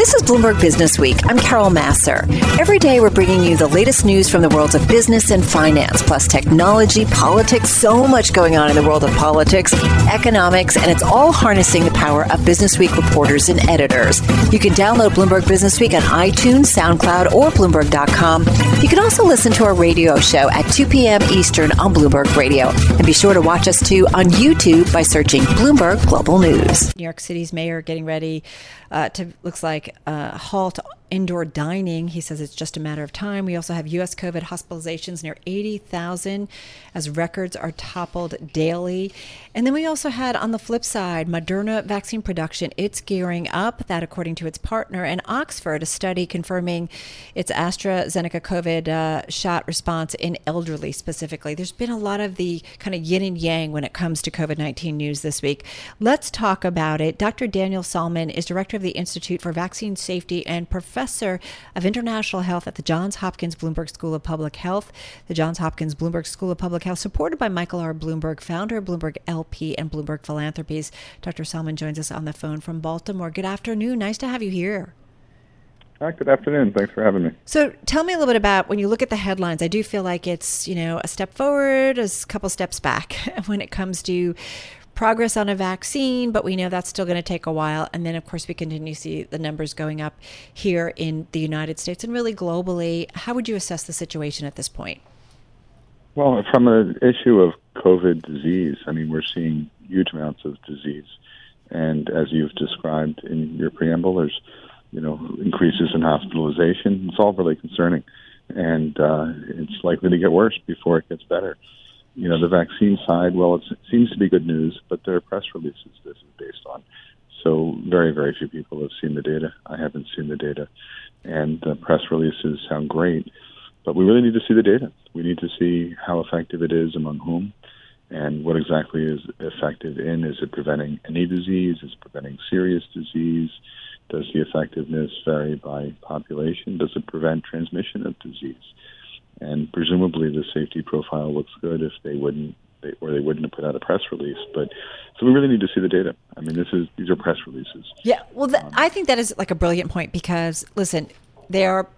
This is Bloomberg Businessweek. I'm Carol Masser. Every day we're bringing you the latest news from the worlds of business and finance, plus technology, politics, so much going on in the world of politics, economics, and it's all harnessing the power of Businessweek reporters and editors. You can download Bloomberg Businessweek on iTunes, SoundCloud, or Bloomberg.com. You can also listen to our radio show at 2 p.m. Eastern on Bloomberg Radio. And be sure to watch us, too, on YouTube by searching Bloomberg Global News. New York City's mayor getting ready to, looks like, halt indoor dining. He says it's just a matter of time. We also have U.S. COVID hospitalizations near 80,000 as records are toppled daily. And then we also had, on the flip side, Moderna vaccine production. It's gearing up, that according to its partner. And Oxford, a study confirming its AstraZeneca COVID shot response in elderly specifically. There's been a lot of the kind of yin and yang when it comes to COVID-19 news this week. Let's talk about it. Dr. Daniel Salmon is director of the Institute for Vaccine Safety and Professor of International Health at the Johns Hopkins Bloomberg School of Public Health. The Johns Hopkins Bloomberg School of Public Health, supported by Michael R. Bloomberg, founder of Bloomberg LP and Bloomberg Philanthropies. Dr. Salmon joins us on the phone from Baltimore. Good afternoon. Nice to have you here. Hi, good afternoon. Thanks for having me. So tell me a little bit about, when you look at the headlines, I do feel like it's, you know, a step forward, a couple steps back when it comes to progress on a vaccine, but we know that's still going to take a while. And then, of course, we continue to see the numbers going up here in the United States and really globally. How would you assess the situation at this point? Well, from an issue of COVID disease, I mean, we're seeing huge amounts of disease. And as you've described in your preamble, there's, you know, increases in hospitalization. It's all really concerning. And it's likely to get worse before it gets better. You know, the vaccine side, well, it seems to be good news, but there are press releases this is based on. So very, very few people have seen the data. I haven't seen the data. And the press releases sound great, but we really need to see the data. We need to see how effective it is, among whom, and what exactly is effective in. Is it preventing any disease? Is it preventing serious disease? Does the effectiveness vary by population? Does it prevent transmission of disease? And presumably the safety profile looks good if they wouldn't have put out a press release. But so we really need to see the data. I mean, these are press releases. Yeah. Well, I think that is like a brilliant point because, listen, they are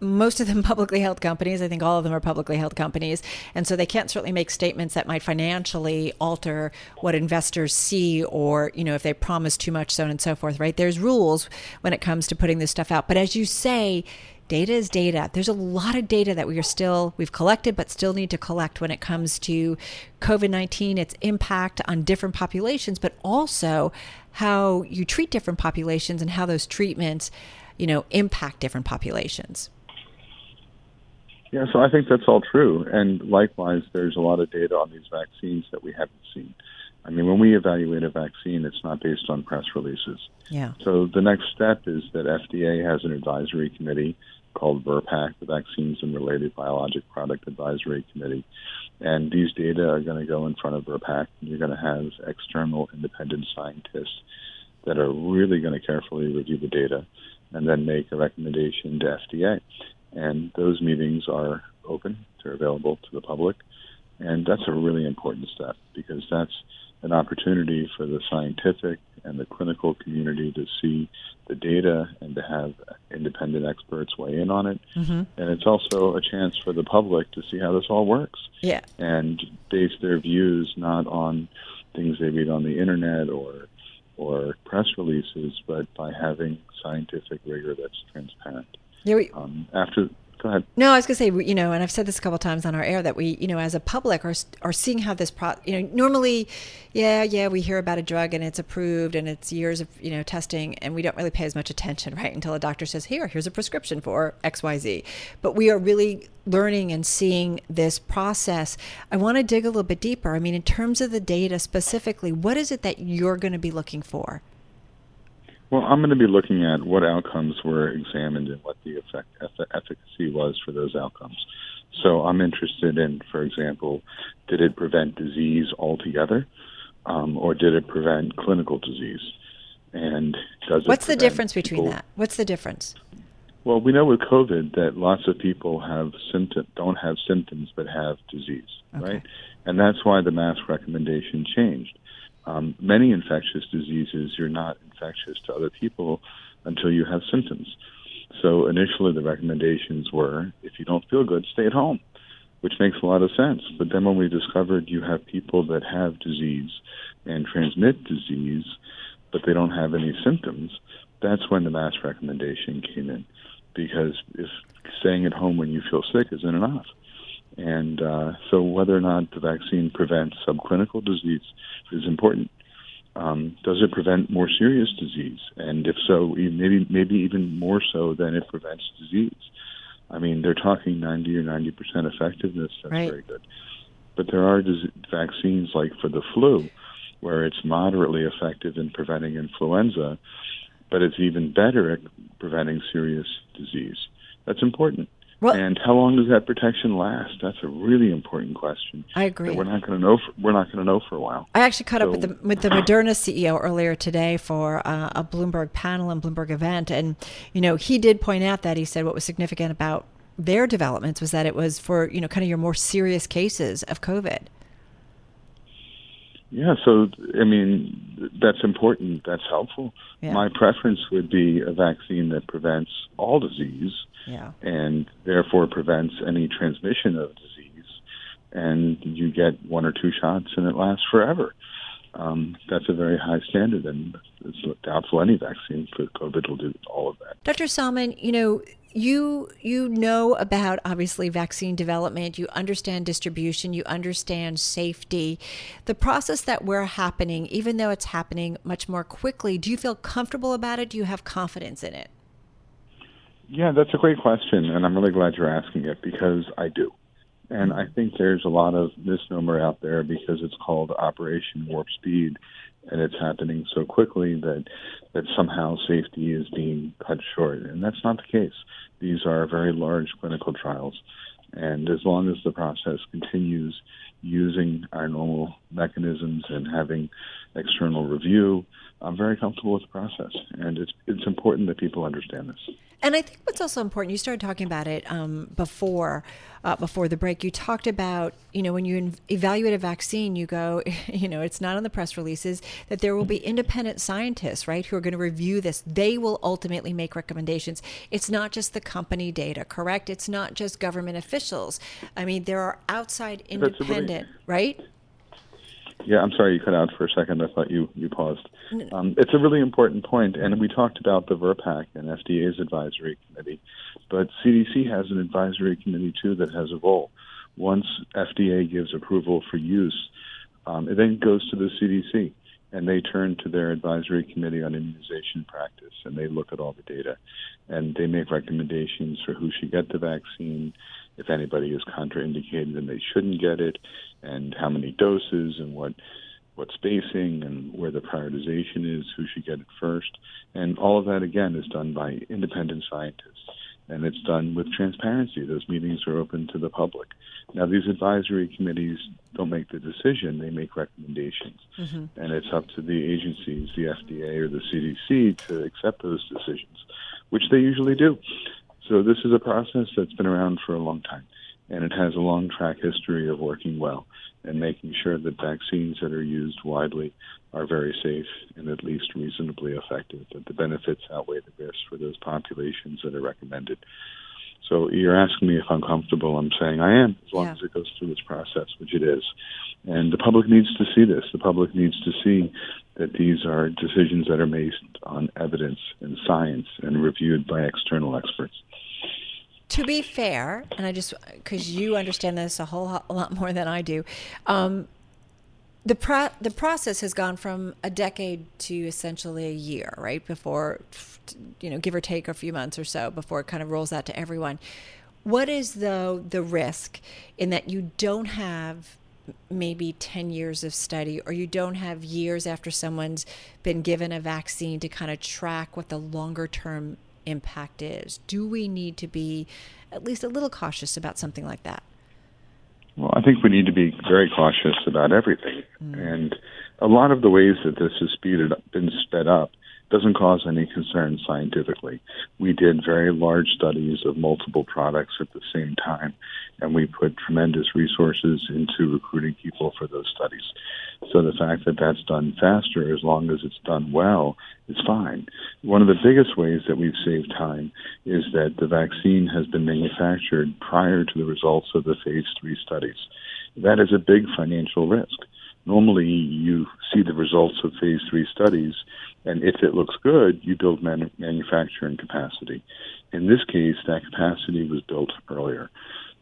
most of them publicly held companies. I think all of them are publicly held companies. And so they can't certainly make statements that might financially alter what investors see or, you know, if they promise too much, so on and so forth, right? There's rules when it comes to putting this stuff out. But as you say, data is data. There's a lot of data that we've collected, but still need to collect when it comes to COVID-19, its impact on different populations, but also how you treat different populations and how those treatments, you know, impact different populations. Yeah, so I think that's all true. And likewise, there's a lot of data on these vaccines that we haven't seen. I mean, when we evaluate a vaccine, it's not based on press releases. Yeah. So the next step is that FDA has an advisory committee called VRBPAC, the Vaccines and Related Biologic Product Advisory Committee. And these data are going to go in front of VRBPAC. And you're going to have external independent scientists that are really going to carefully review the data and then make a recommendation to FDA. And those meetings are open, they're available to the public. And that's a really important step because that's an opportunity for the scientific and the clinical community to see the data and to have independent experts weigh in on it. Mm-hmm. And it's also a chance for the public to see how this all works. Yeah. And base their views not on things they read on the internet or press releases, but by having scientific rigor that's transparent. Yeah, go ahead. No, I was going to say, you know, and I've said this a couple of times on our air that we, you know, as a public are seeing how this, you know, normally, we hear about a drug and it's approved and it's years of, you know, testing and we don't really pay as much attention, right, until a doctor says, here's a prescription for XYZ. But we are really learning and seeing this process. I want to dig a little bit deeper. I mean, in terms of the data specifically, what is it that you're going to be looking for? Well, I'm going to be looking at what outcomes were examined and what the efficacy was for those outcomes. So I'm interested in, for example, did it prevent disease altogether, or did it prevent clinical disease? And what's the difference between that? What's the difference? Well, we know with COVID that lots of people don't have symptoms but have disease, right? And that's why the mask recommendation changed. Many infectious diseases, you're not infectious to other people until you have symptoms. So initially the recommendations were, if you don't feel good, stay at home, which makes a lot of sense. But then when we discovered you have people that have disease and transmit disease, but they don't have any symptoms, that's when the mask recommendation came in, because if staying at home when you feel sick isn't enough. And so whether or not the vaccine prevents subclinical disease is important. Does it prevent more serious disease? And if so, maybe even more so than it prevents disease. I mean, they're talking 90 or 90% effectiveness. That's right. Very good. But there are vaccines like for the flu where it's moderately effective in preventing influenza, but it's even better at preventing serious disease. That's important. Well, and how long does that protection last? That's a really important question. I agree. That we're not going to know. We're not going to know for a while. I actually caught up with the Moderna CEO earlier today for a Bloomberg panel and Bloomberg event, and he did point out that he said what was significant about their developments was that it was for kind of your more serious cases of COVID. Yeah, so I mean that's important. That's helpful. Yeah. My preference would be a vaccine that prevents all disease. Yeah. And therefore prevents any transmission of disease. And you get one or two shots and it lasts forever. That's a very high standard, and it's doubtful any vaccine for COVID will do all of that. Dr. Salmon, you know about, obviously, vaccine development. You understand distribution. You understand safety. The process that we're happening, even though it's happening much more quickly, do you feel comfortable about it? Do you have confidence in it? Yeah, that's a great question, and I'm really glad you're asking it, because I do. And I think there's a lot of misnomer out there because it's called Operation Warp Speed, and it's happening so quickly that somehow safety is being cut short. And that's not the case. These are very large clinical trials. And as long as the process continues using our normal mechanisms and having external review, I'm very comfortable with the process. And it's important that people understand this. And I think what's also important, you started talking about it before the break. You talked about, when you evaluate a vaccine, you go, it's not on the press releases, that there will be independent scientists, right, who are going to review this. They will ultimately make recommendations. It's not just the company data, correct? It's not just government officials. I mean, there are outside independent, right? Yeah, I'm sorry you cut out for a second. I thought you paused. It's a really important point, and we talked about the VRBPAC and FDA's advisory committee, but CDC has an advisory committee, too, that has a role. Once FDA gives approval for use, it then goes to the CDC, and they turn to their advisory committee on immunization practice, and they look at all the data, and they make recommendations for who should get the vaccine, if anybody is contraindicated and they shouldn't get it, and how many doses and what spacing and where the prioritization is, who should get it first. And all of that, again, is done by independent scientists, and it's done with transparency. Those meetings are open to the public. Now, these advisory committees don't make the decision. They make recommendations, and it's up to the agencies, the FDA or the CDC, to accept those decisions, which they usually do. So this is a process that's been around for a long time, and it has a long track history of working well and making sure that vaccines that are used widely are very safe and at least reasonably effective, that the benefits outweigh the risks for those populations that are recommended. So you're asking me if I'm comfortable. I'm saying I am, as long as it goes through this process, which it is. And the public needs to see this. The public needs to see that these are decisions that are based on evidence and science and reviewed by external experts. To be fair, and because you understand this a lot more than I do, the process has gone from a decade to essentially a year, right? Before, give or take a few months or so before it kind of rolls out to everyone. What is, though, the risk in that you don't have maybe 10 years of study, or you don't have years after someone's been given a vaccine to kind of track what the longer term impact is? Do we need to be at least a little cautious about something like that? Well, I think we need to be very cautious about everything. And a lot of the ways that this has been sped up doesn't cause any concern scientifically. We did very large studies of multiple products at the same time, and we put tremendous resources into recruiting people for those studies. So the fact that that's done faster, as long as it's done well, is fine. One of the biggest ways that we've saved time is that the vaccine has been manufactured prior to the results of the phase 3 studies. That is a big financial risk. Normally, you see the results of phase 3 studies, and if it looks good, you build manufacturing capacity. In this case, that capacity was built earlier.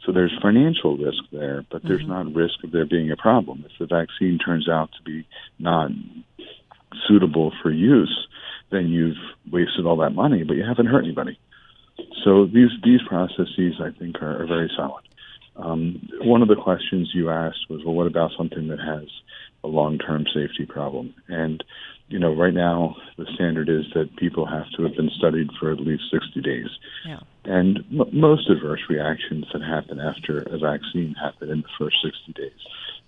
So there's financial risk there, but there's not risk of there being a problem. If the vaccine turns out to be not suitable for use, then you've wasted all that money, but you haven't hurt anybody. So these processes, I think, are very solid. One of the questions you asked was, well, what about something that has a long-term safety problem? And, you know, right now the standard is that people have to have been studied for at least 60 days. Yeah. And most adverse reactions that happen after a vaccine happen in the first 60 days.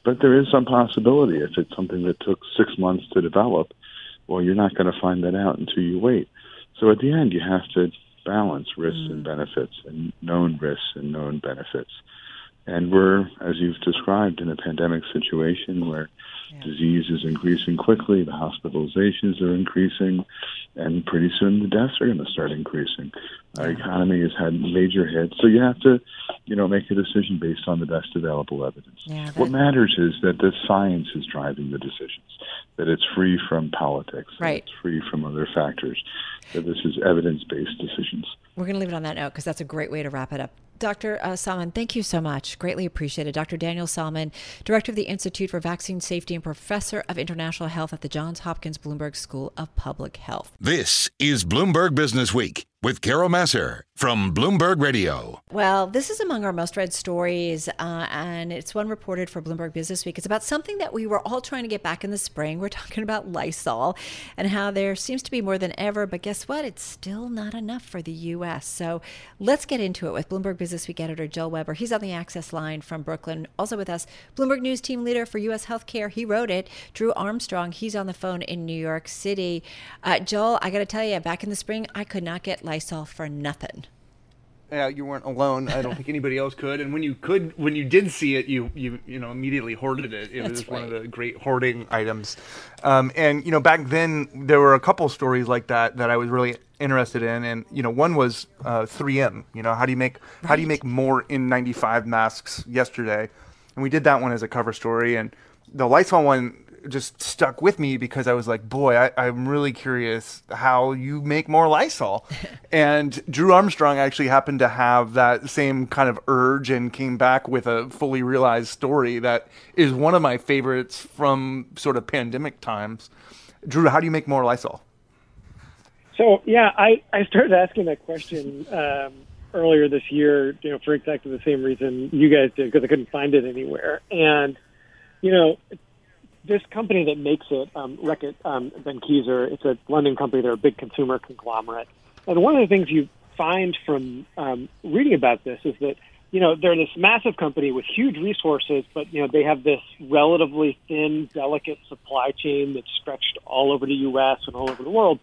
But there is some possibility if it's something that took 6 months to develop, well, you're not going to find that out until you wait. So at the end, you have to balance risks and benefits, and known risks and known benefits. And we're, as you've described, in a pandemic situation where disease is increasing quickly, the hospitalizations are increasing, and pretty soon the deaths are going to start increasing. Our economy has had major hits. So you have to, you know, make a decision based on the best available evidence. Yeah, what matters is that the science is driving the decisions, that it's free from politics, right, it's free from other factors, that this is evidence-based decisions. We're going to leave it on that note because that's a great way to wrap it up. Dr. Salmon, thank you so much. Greatly appreciated. Dr. Daniel Salmon, Director of the Institute for Vaccine Safety and Professor of International Health at the Johns Hopkins Bloomberg School of Public Health. This is Bloomberg Businessweek with Carol Masser from Bloomberg Radio. Well, this is among our most read stories, and it's one reported for Bloomberg Businessweek. It's about something that we were all trying to get back in the spring. We're talking about Lysol and how there seems to be more than ever, but guess what? It's still not enough for the U.S. So let's get into it with Bloomberg Businessweek editor Joel Weber. He's on the access line from Brooklyn. Also with us, Bloomberg News team leader for U.S. healthcare. He wrote it. Drew Armstrong, he's on the phone in New York City. Joel, I got to tell you, back in the spring, I could not get Lysol for nothing. Yeah, you weren't alone. I don't think anybody else could. And when you did see it, you know immediately hoarded it. It was one of the great hoarding items. And you know, back then there were a couple stories like that that I was really interested in. And you know, one was 3M. You know, how do you make more N95 masks yesterday? And we did that one as a cover story. And the Lysol one just stuck with me because I was like, boy, I'm really curious how you make more Lysol. And Drew Armstrong actually happened to have that same kind of urge and came back with a fully realized story that is one of my favorites from sort of pandemic times. Drew, how do you make more Lysol? So, yeah, I started asking that question earlier this year, you know, for exactly the same reason you guys did, because I couldn't find it anywhere. And, you know, this company that makes it, Reckitt Benckiser, it's a London company. They're a big consumer conglomerate. And one of the things you find from reading about this is that, you know, they're this massive company with huge resources, but, you know, they have this relatively thin, delicate supply chain that's stretched all over the U.S. and all over the world.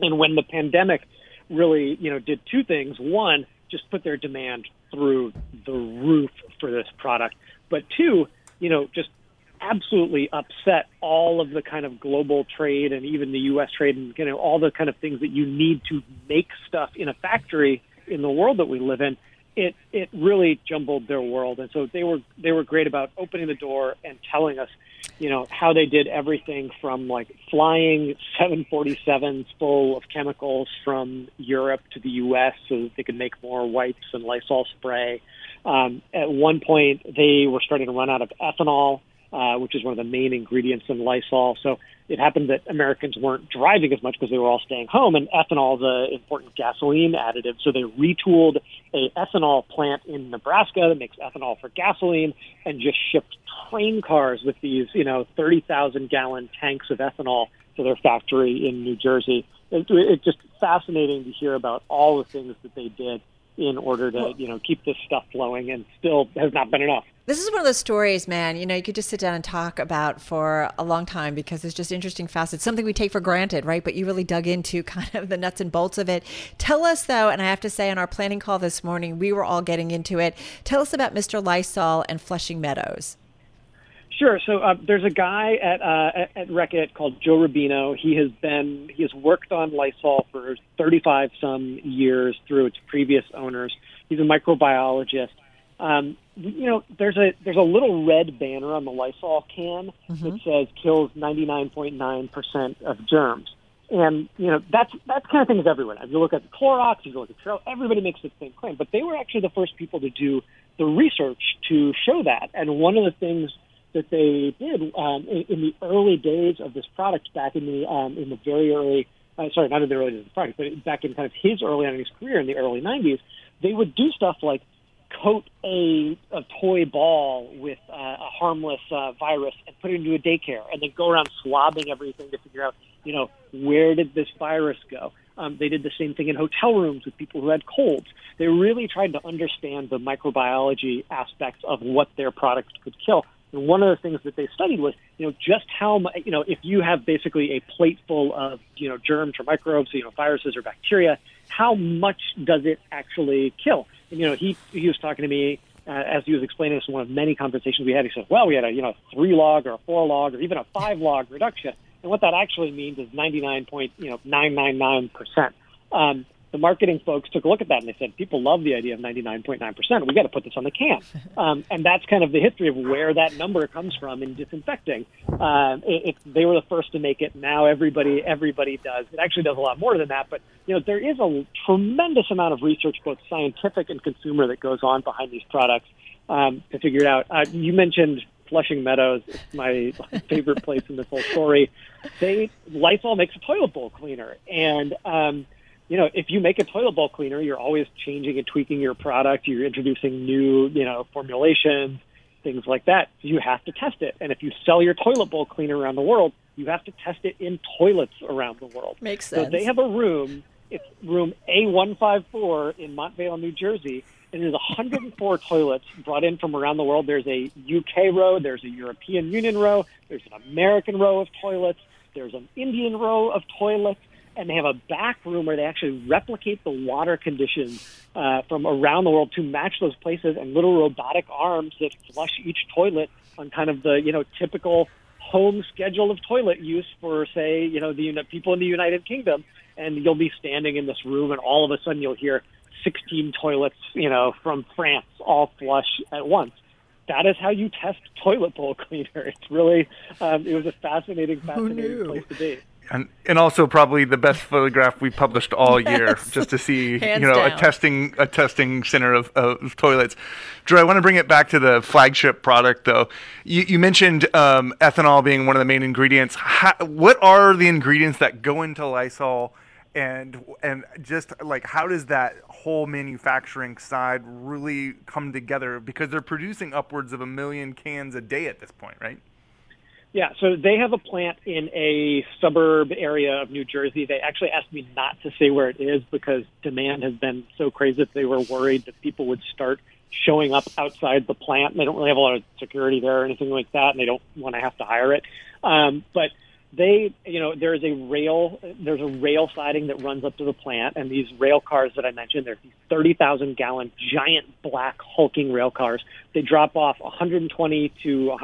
And when the pandemic really, you know, did two things. One, just put their demand through the roof for this product. But two, you know, just absolutely upset all of the kind of global trade and even the U.S. trade and, you know, all the kind of things that you need to make stuff in a factory in the world that we live in. It really jumbled their world. And so they were great about opening the door and telling us, you know, how they did everything from like flying 747s full of chemicals from Europe to the U.S. so that they could make more wipes and Lysol spray. At one point, they were starting to run out of ethanol, which is one of the main ingredients in Lysol. So it happened that Americans weren't driving as much because they were all staying home, and ethanol is an important gasoline additive. So they retooled a ethanol plant in Nebraska that makes ethanol for gasoline and just shipped train cars with these, you know, 30,000-gallon tanks of ethanol to their factory in New Jersey. It's just fascinating to hear about all the things that they did in order to, you know, keep this stuff flowing, and still has not been enough. This is one of those stories, man, you know, you could just sit down and talk about for a long time because it's just interesting facets, something we take for granted, right? But you really dug into kind of the nuts and bolts of it. Tell us, though, and I have to say on our planning call this morning, we were all getting into it. Tell us about Mr. Lysol and Flushing Meadows. Sure. So there's a guy at Reckitt called Joe Rubino. He has worked on Lysol for 35 some years through its previous owners. He's a microbiologist. You know, there's a little red banner on the Lysol can that says kills 99.9% of germs, and you know that's kind of thing is everyone. If you look at the Clorox, if you look at Trail, everybody makes the same claim. But they were actually the first people to do the research to show that, and one of the things that they did in the early days of this product, back back in kind of his early on in his career in the early 90s, they would do stuff like coat a toy ball with a harmless virus and put it into a daycare, and then go around swabbing everything to figure out, you know, where did this virus go? They did the same thing in hotel rooms with people who had colds. They really tried to understand the microbiology aspects of what their product could kill. And one of the things that they studied was, you know, just how much, you know, if you have basically a plate full of, you know, germs or microbes, you know, viruses or bacteria, how much does it actually kill? And, you know, he was talking to me as he was explaining this in one of many conversations we had. He said, well, we had a, you know, 3-log or a 4-log or even a 5-log reduction. And what that actually means is 99.999%. The marketing folks took a look at that and they said, people love the idea of 99.9%. We've got to put this on the can. And that's kind of the history of where that number comes from in disinfecting. They were the first to make it. Now everybody does. It actually does a lot more than that. But, you know, there is a tremendous amount of research, both scientific and consumer, that goes on behind these products to figure it out. You mentioned Flushing Meadows. It's my favorite place in this whole story. Lysol makes a toilet bowl cleaner. And, you know, if you make a toilet bowl cleaner, you're always changing and tweaking your product. You're introducing new, you know, formulations, things like that. You have to test it. And if you sell your toilet bowl cleaner around the world, you have to test it in toilets around the world. Makes sense. So they have a room. It's room A154 in Montvale, New Jersey. And there's 104 toilets brought in from around the world. There's a UK row. There's a European Union row. There's an American row of toilets. There's an Indian row of toilets. And they have a back room where they actually replicate the water conditions from around the world to match those places, and little robotic arms that flush each toilet on kind of the, you know, typical home schedule of toilet use for, say, you know, the people in the United Kingdom. And you'll be standing in this room, and all of a sudden you'll hear 16 toilets, you know, from France all flush at once. That is how you test toilet bowl cleaner. It's really, it was a fascinating place to be. And also probably the best photograph we published all year, just to see, hands you know, down. a testing center of toilets. Drew, I want to bring it back to the flagship product, though. You mentioned ethanol being one of the main ingredients. What are the ingredients that go into Lysol, and just like how does that whole manufacturing side really come together? Because they're producing upwards of 1 million cans a day at this point, right? Yeah, so they have a plant in a suburb area of New Jersey. They actually asked me not to say where it is because demand has been so crazy that they were worried that people would start showing up outside the plant. They don't really have a lot of security there or anything like that, and they don't want to have to hire it. But they, you know, there's a rail siding that runs up to the plant, and these rail cars that I mentioned, they're these 30,000-gallon giant black hulking rail cars. They drop off 150 to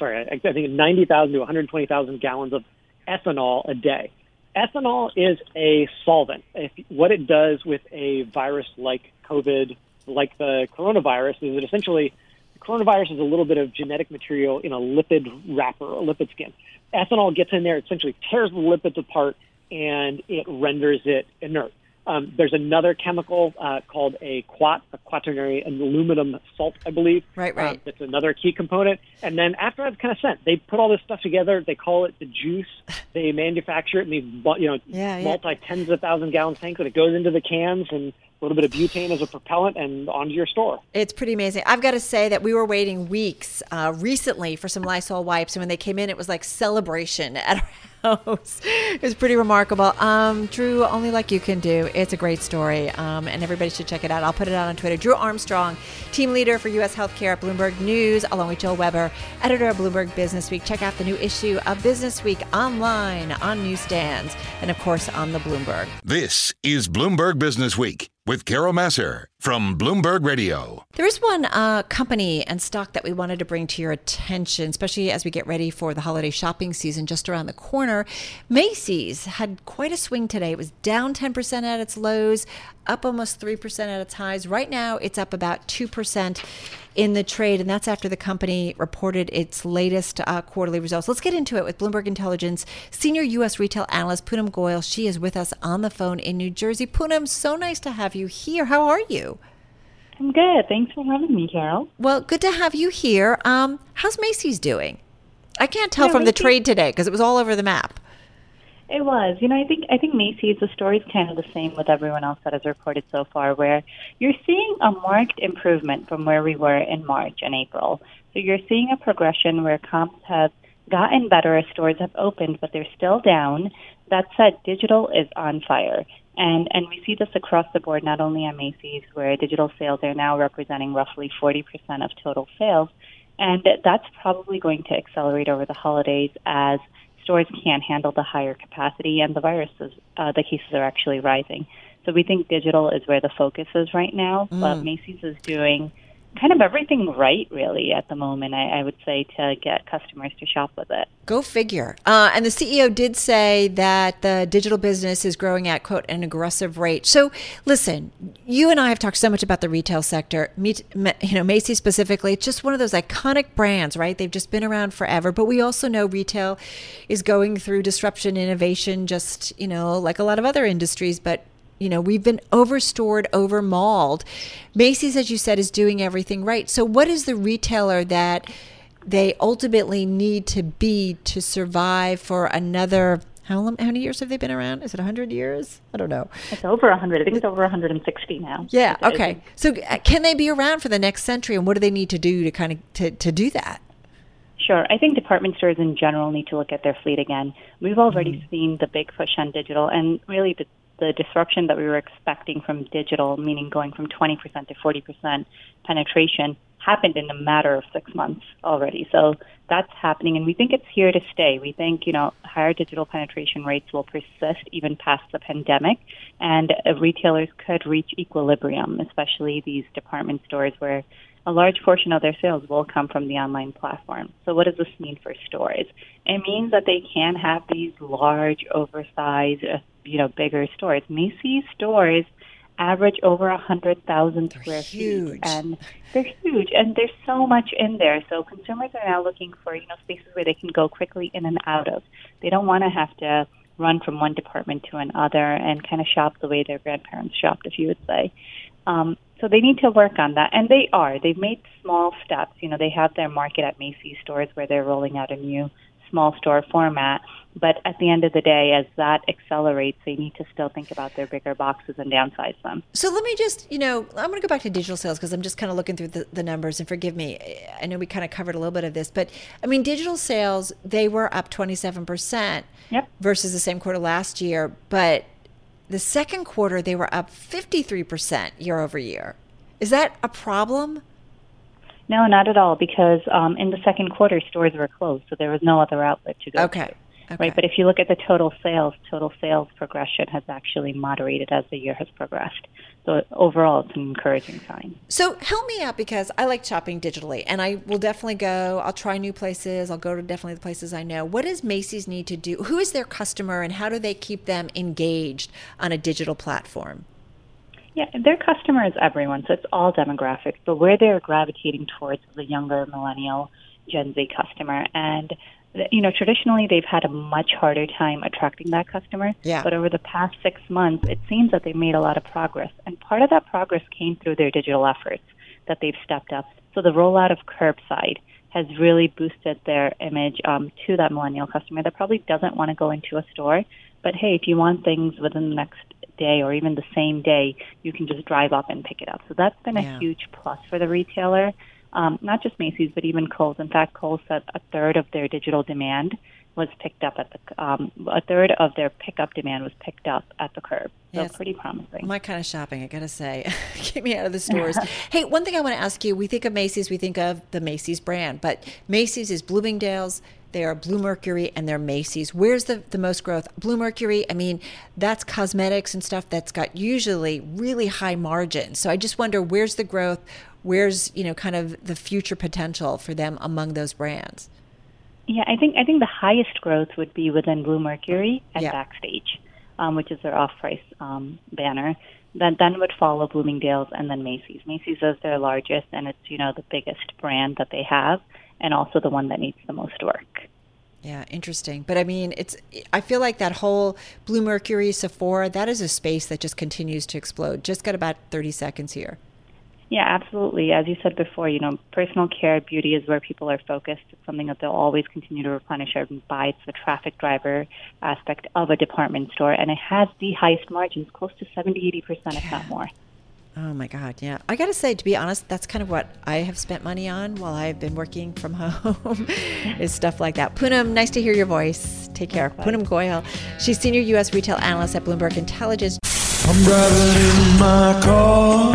90,000 to 120,000 gallons of ethanol a day. Ethanol is a solvent. What it does with a virus like COVID, like the coronavirus, is it essentially, the coronavirus is a little bit of genetic material in a lipid wrapper, a lipid skin. Ethanol gets in there, essentially tears the lipids apart, and it renders it inert. There's another chemical called a quaternary aluminum salt, I believe. Right. That's another key component. And then after I've kind of sent, they put all this stuff together. They call it the juice. They manufacture it in these, you know, multi-tens of thousand-gallon tanks, and it goes into the cans and a little bit of butane as a propellant and onto your store. It's pretty amazing. I've got to say that we were waiting weeks recently for some Lysol wipes, and when they came in, it was like celebration at our knows? It was pretty remarkable. Drew, only like you can do. It's a great story, and everybody should check it out. I'll put it out on Twitter. Drew Armstrong, team leader for U.S. healthcare at Bloomberg News, along with Joel Weber, editor of Bloomberg Businessweek. Check out the new issue of Businessweek online, on newsstands, and of course on the Bloomberg. This is Bloomberg Businessweek with Carol Masser from Bloomberg Radio. There is one company and stock that we wanted to bring to your attention, especially as we get ready for the holiday shopping season just around the corner. Macy's had quite a swing today. It was down 10% at its lows, up almost 3% at its highs. Right now, it's up about 2% in the trade, and that's after the company reported its latest quarterly results. Let's get into it with Bloomberg Intelligence senior U.S. retail analyst Poonam Goyal. She is with us on the phone in New Jersey. Poonam, so nice to have you here. How are you? I'm good. Thanks for having me, Carol. Well, good to have you here. How's Macy's doing? I can't tell from the trade today because it was all over the map. It was. You know, I think Macy's, the story's kind of the same with everyone else that has reported so far, where you're seeing a marked improvement from where we were in March and April. So you're seeing a progression where comps have gotten better as stores have opened, but they're still down. That said, digital is on fire. And we see this across the board, not only at Macy's, where digital sales are now representing roughly 40% of total sales. And that's probably going to accelerate over the holidays as stores can't handle the higher capacity, and the viruses, the cases are actually rising. So we think digital is where the focus is right now. But Macy's is doing kind of everything right, really, at the moment, I would say, to get customers to shop with it. Go figure. And the CEO did say that the digital business is growing at, quote, an aggressive rate. So, listen, you and I have talked so much about the retail sector, Macy's specifically. It's just one of those iconic brands, right? They've just been around forever. But we also know retail is going through disruption, innovation, just, like a lot of other industries. But we've been overstored, over-mauled. Macy's, as you said, is doing everything right. So what is the retailer that they ultimately need to be to survive for another, how many years have they been around? Is it 100 years? I don't know. It's over 100. I think it's over 160 now. Yeah, okay. So can they be around for the next century, and what do they need to do to kind of to do that? Sure. I think department stores in general need to look at their fleet again. We've already seen the big push on digital, and really the disruption that we were expecting from digital, meaning going from 20% to 40% penetration, happened in a matter of 6 months already. So that's happening, and we think it's here to stay. We think, higher digital penetration rates will persist even past the pandemic, and retailers could reach equilibrium, especially these department stores where a large portion of their sales will come from the online platform. So what does this mean for stores? It means that they can have these large, oversized, bigger stores. Macy's stores average over 100,000 square feet, and they're huge, and there's so much in there. So consumers are now looking for, spaces where they can go quickly in and out of. They don't want to have to run from one department to another and kind of shop the way their grandparents shopped, if you would say. So they need to work on that, and they are. They've made small steps. They have their Market at Macy's stores where they're rolling out a new small store format. But at the end of the day, as that accelerates, they need to still think about their bigger boxes and downsize them. So let me just, I'm going to go back to digital sales because I'm just kind of looking through the numbers, and forgive me, I know we kind of covered a little bit of this, but digital sales, they were up 27% versus the same quarter last year, but the second quarter, they were up 53% year over year. Is that a problem? No, not at all, because in the second quarter, stores were closed, so there was no other outlet to go to. Okay. Right, but if you look at the total sales progression has actually moderated as the year has progressed. So overall, it's an encouraging sign. So help me out, because I like shopping digitally, and I will definitely go. I'll try new places. I'll go to definitely the places I know. What does Macy's need to do? Who is their customer, and how do they keep them engaged on a digital platform? Yeah, their customer is everyone, so it's all demographics. But where they're gravitating towards is the younger millennial Gen Z customer, and traditionally, they've had a much harder time attracting that customer. Yeah. But over the past 6 months, it seems that they've made a lot of progress. And part of that progress came through their digital efforts that they've stepped up. So the rollout of curbside has really boosted their image to that millennial customer that probably doesn't want to go into a store. But, hey, if you want things within the next day or even the same day, you can just drive up and pick it up. So that's been a huge plus for the retailer. Not just Macy's, but even Kohl's. In fact, Kohl's said a third of their digital demand was picked up at the a third of their pickup demand was picked up at the curb. So yeah, pretty promising. My kind of shopping, I gotta say. Get me out of the stores. Hey, one thing I want to ask you: we think of Macy's, we think of the Macy's brand, but Macy's is Bloomingdale's. They are Blue Mercury and they're Macy's. Where's the most growth? Blue Mercury, I mean, that's cosmetics and stuff that's got usually really high margins. So I just wonder, where's the growth? Where's, you know, kind of the future potential for them among those brands? Yeah, I think the highest growth would be within Blue Mercury and Backstage, which is their off-price banner. Then would follow Bloomingdale's and then Macy's. Macy's is their largest and it's, you know, the biggest brand that they have, and also the one that needs the most work. Yeah, interesting. But I mean, I feel like that whole Blue Mercury, Sephora, that is a space that just continues to explode. Just got about 30 seconds here. Yeah, absolutely. As you said before, you know, personal care, beauty is where people are focused. It's something that they'll always continue to replenish and buy. It's the traffic driver aspect of a department store, and it has the highest margins, close to 70-80%, if not more. Oh, my God, yeah. I got to say, to be honest, that's kind of what I have spent money on while I've been working from home is stuff like that. Poonam, nice to hear your voice. Take care. Bye. Poonam Goyal. She's Senior U.S. Retail Analyst at Bloomberg Intelligence. I'm driving in my car.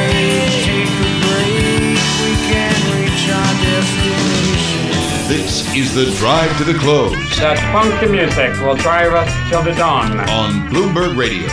This is the drive to the close. That funky music will drive us till the dawn. On Bloomberg Radio.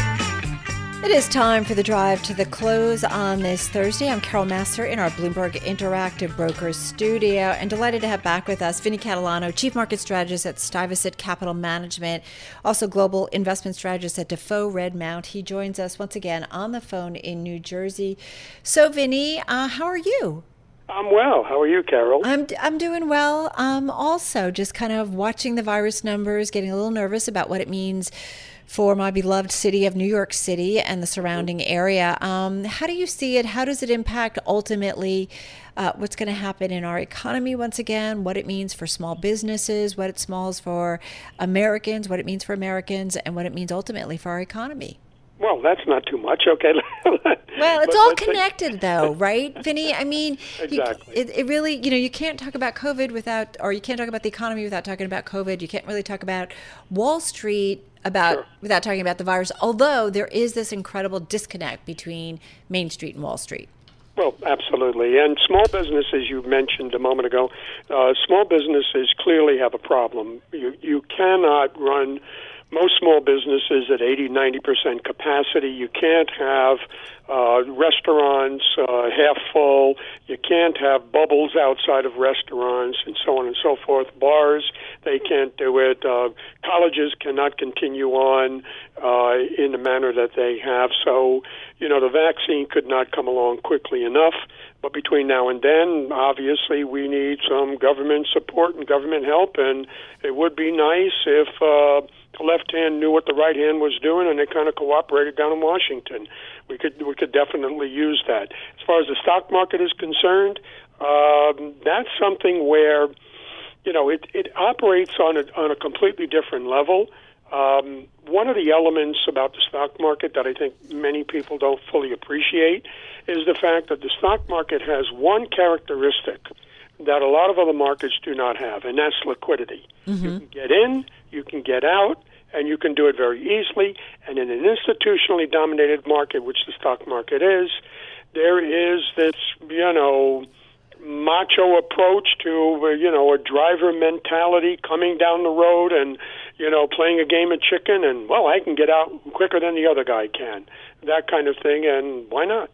It is time for the drive to the close on this Thursday. I'm Carol Masser in our Bloomberg Interactive Brokers studio, and delighted to have back with us Vinny Catalano, Chief Market Strategist at Stuyvesant Capital Management, also Global Investment Strategist at Defoe Redmount. He joins us once again on the phone in New Jersey. So, Vinny, how are you? I'm well. How are you, Carol? I'm doing well. Also, just kind of watching the virus numbers, getting a little nervous about what it means for my beloved city of New York City and the surrounding area. How do you see it? How does it impact ultimately what's going to happen in our economy once again, what it means for small businesses, what it means for Americans, what it means for Americans, and what it means ultimately for our economy? Well, that's not too much, okay? Well, it's all connected, though, right, Vinny? I mean, exactly. It really, you know, you can't talk about COVID without, or you can't talk about the economy without talking about COVID. You can't really talk about Wall Street without talking about the virus, although there is this incredible disconnect between Main Street and Wall Street. Well, absolutely. And small businesses, you mentioned a moment ago, small businesses clearly have a problem. You cannot run most small businesses at 80-90% capacity. You can't have restaurants half full. You can't have bubbles outside of restaurants and so on and so forth. Bars, they can't do it. Colleges cannot continue on in the manner that they have. So, you know, the vaccine could not come along quickly enough. But between now and then, obviously, we need some government support and government help. And it would be nice if the left hand knew what the right hand was doing, and they kind of cooperated down in Washington. We could definitely use that. As far as the stock market is concerned, that's something where, you know, it operates on a completely different level. One of the elements about the stock market that I think many people don't fully appreciate is the fact that the stock market has one characteristic that a lot of other markets do not have, and that's liquidity. Mm-hmm. You can get in, you can get out, and you can do it very easily. And in an institutionally dominated market, which the stock market is, there is this, you know, macho approach to, you know, a driver mentality coming down the road and, you know, playing a game of chicken and, well, I can get out quicker than the other guy can, that kind of thing, and why not?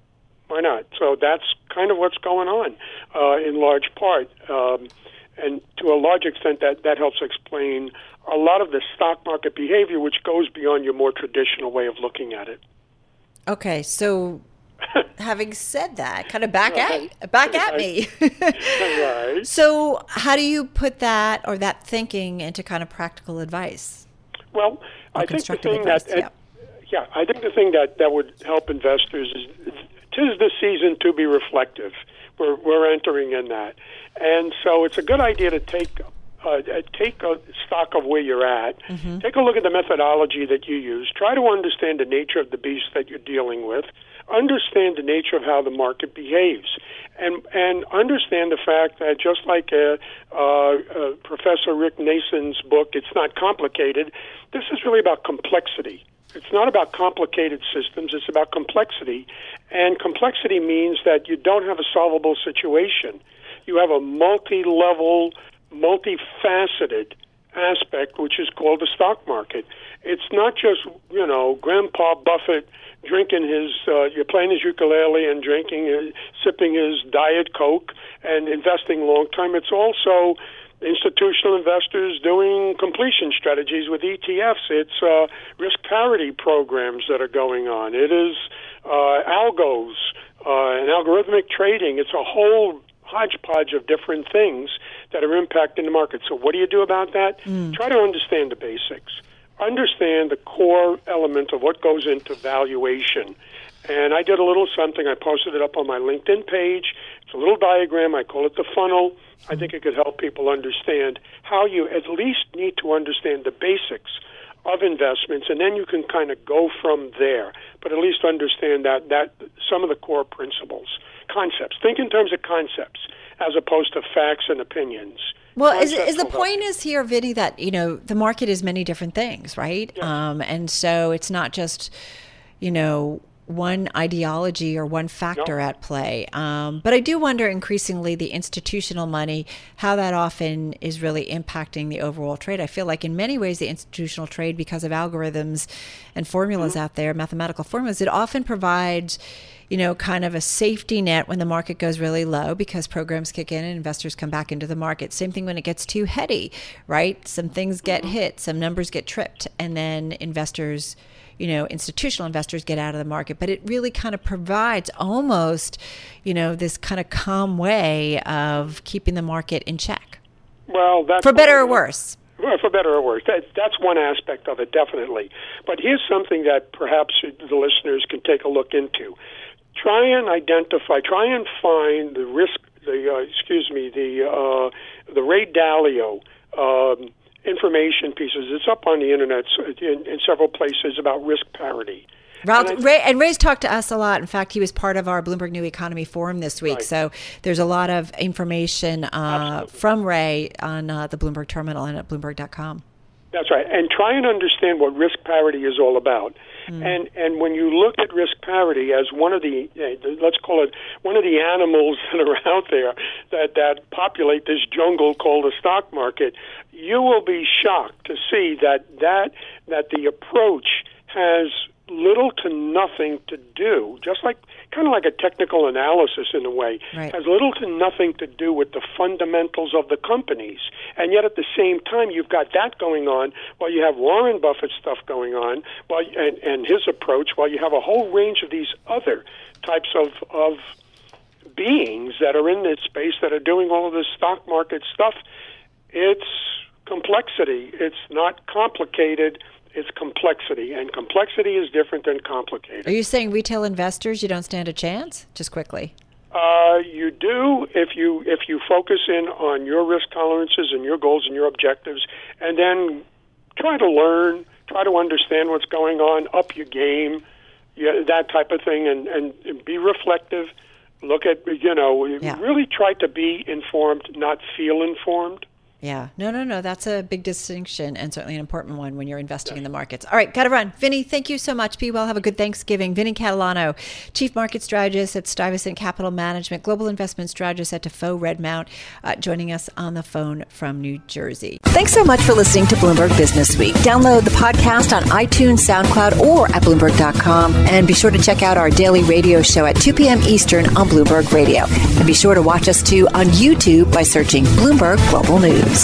Why not? So that's kind of what's going on in large part. And to a large extent, that helps explain a lot of the stock market behavior, which goes beyond your more traditional way of looking at it. Okay, so having said that, kind of back at me. Right. So how do you put that or that thinking into kind of practical advice? Well, I think the thing that would help investors is, 'tis the season to be reflective. we're entering in that. And so it's a good idea to take a stock of where you're at. Mm-hmm. Take a look at the methodology that you use. Try to understand the nature of the beast that you're dealing with. Understand the nature of how the market behaves, and understand the fact that just like Professor Rick Nason's book, It's Not Complicated, this is really about complexity. It's not about complicated systems. It's about complexity, and complexity means that you don't have a solvable situation. You have a multi-level, multifaceted aspect, which is called the stock market. It's not just, you know, Grandpa Buffett drinking his, playing his ukulele and sipping his Diet Coke and investing long term. It's also institutional investors doing completion strategies with ETFs. It's risk parity programs that are going on. It is algos and algorithmic trading. It's a whole hodgepodge of different things that are impacting the market. So what do you do about that? Try to understand the basics. Understand the core element of what goes into valuation. And I did a little something. I posted it up on my LinkedIn page. It's a little diagram. I call it the funnel. I think it could help people understand how you at least need to understand the basics of investments, and then you can kind of go from there. But at least understand that some of the core principles, concepts. Think in terms of concepts as opposed to facts and opinions. Well, is the point is here, Vinny, that, you know, the market is many different things, right? Yeah. And so it's not just, you know, one ideology or one factor at play. But I do wonder increasingly the institutional money, how that often is really impacting the overall trade. I feel like in many ways the institutional trade, because of algorithms and formulas out there, mathematical formulas, it often provides, you know, kind of a safety net when the market goes really low because programs kick in and investors come back into the market. Same thing when it gets too heady, right? Some things get hit, some numbers get tripped, and then investors, you know, institutional investors get out of the market. But it really kind of provides almost, you know, this kind of calm way of keeping the market in check. Well, that's for better or worse. Well, for better or worse. That's one aspect of it, definitely. But here's something that perhaps the listeners can take a look into. Try and find the risk, the Ray Dalio information pieces. It's up on the internet in several places about risk parity. Ray's talked to us a lot. In fact, he was part of our Bloomberg New Economy Forum this week. Right. So there's a lot of information from Ray on the Bloomberg Terminal and at Bloomberg.com. That's right. And try and understand what risk parity is all about. And when you look at risk parity as one of the, let's call it, one of the animals that are out there that populate this jungle called the stock market, you will be shocked to see that the approach has little to nothing to do, just like kind of like a technical analysis in a way, has little to nothing to do with the fundamentals of the companies. And yet at the same time, you've got that going on while you have Warren Buffett stuff going on and his approach, while you have a whole range of these other types of beings that are in this space that are doing all of this stock market stuff. It's complexity. It's not complicated. It's complexity, and complexity is different than complicated. Are you saying retail investors, you don't stand a chance? Just quickly. You do if you focus in on your risk tolerances and your goals and your objectives, and then try to learn, try to understand what's going on, up your game, that type of thing, and be reflective. Look at, really try to be informed, not feel informed. Yeah. No. That's a big distinction and certainly an important one when you're investing in the markets. All right. Got to run. Vinny, thank you so much. Be well. Have a good Thanksgiving. Vinny Catalano, Chief Market Strategist at Stuyvesant Capital Management, Global Investment Strategist at Defoe Redmount, joining us on the phone from New Jersey. Thanks so much for listening to Bloomberg Business Week. Download the podcast on iTunes, SoundCloud, or at Bloomberg.com. And be sure to check out our daily radio show at 2 p.m. Eastern on Bloomberg Radio. And be sure to watch us, too, on YouTube by searching Bloomberg Global News.